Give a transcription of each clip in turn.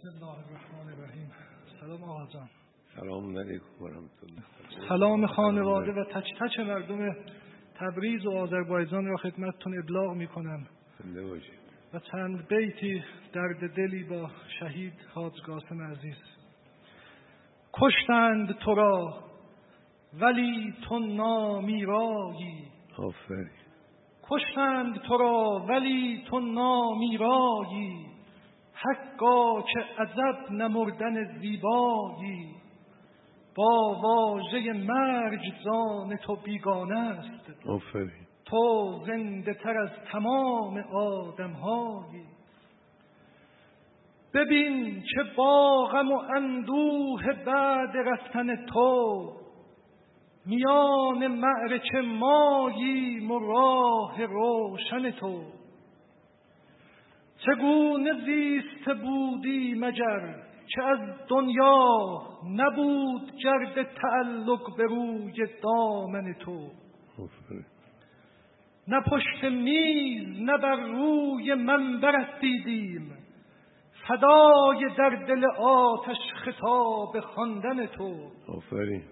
بسم الله الرحمن الرحیم. سلام آقا، سلام علیکم و رحمت الله. سلام خانواده و تک تک مردم تبریز و آذربایجان را خدمتتون ابلاغ میکنم. زنده باشید. و چند بیتی درد دلی با شهید حاج قاسم عزیز. کشتند تو را ولی تو نامیرایی. آفرین. کشتند تو را ولی تو نامیرایی، حقا که عذب نمردن زیبایی. با واژه مرگ جان تو بیگانه است. آفرین. تو زنده تر از تمام آدم هایی. ببین که با غم و اندوه بعد رفتن تو، میان معرکه ماییم و راه روشن تو. چگونه زیست بودی مگر که از دنیا نبود گرد تعلق به روی دامن تو. نه پشت میز نه بر روی منبرت دیدیم، فدای در دل آتش خطاب خواندن تو. آفرین.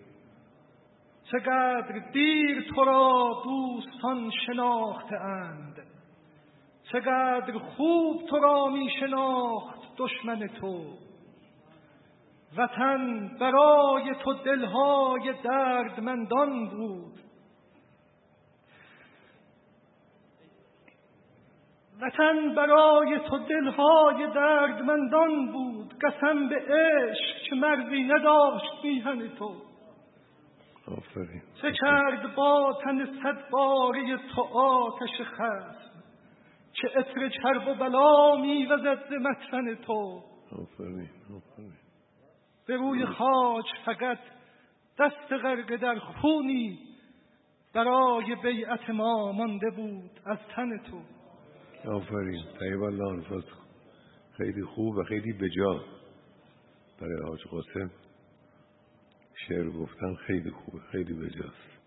چقدر دیر تو را دوستان شناختند، چقدر خوب تو را می شناخت دشمن تو. وطن برای تو دلهای دردمندان بود، وطن برای تو دلهای دردمندان بود. قسم به عشق که مرزی نداشت میهن تو. آفرین. چه کرد با تن صدباری تو آتش خست، که عطر چرب و بلا میوزد ز مطحن تو. آفرین. به روی خاک فقط دست غرق در خونی برای بیعت ما مانده بود از تن تو. آفرین. طیب الله انفسکم. خیلی خوب و خیلی بجا برای حاج قاسم شعر گفتن. خیلی خوب، خیلی بجاست.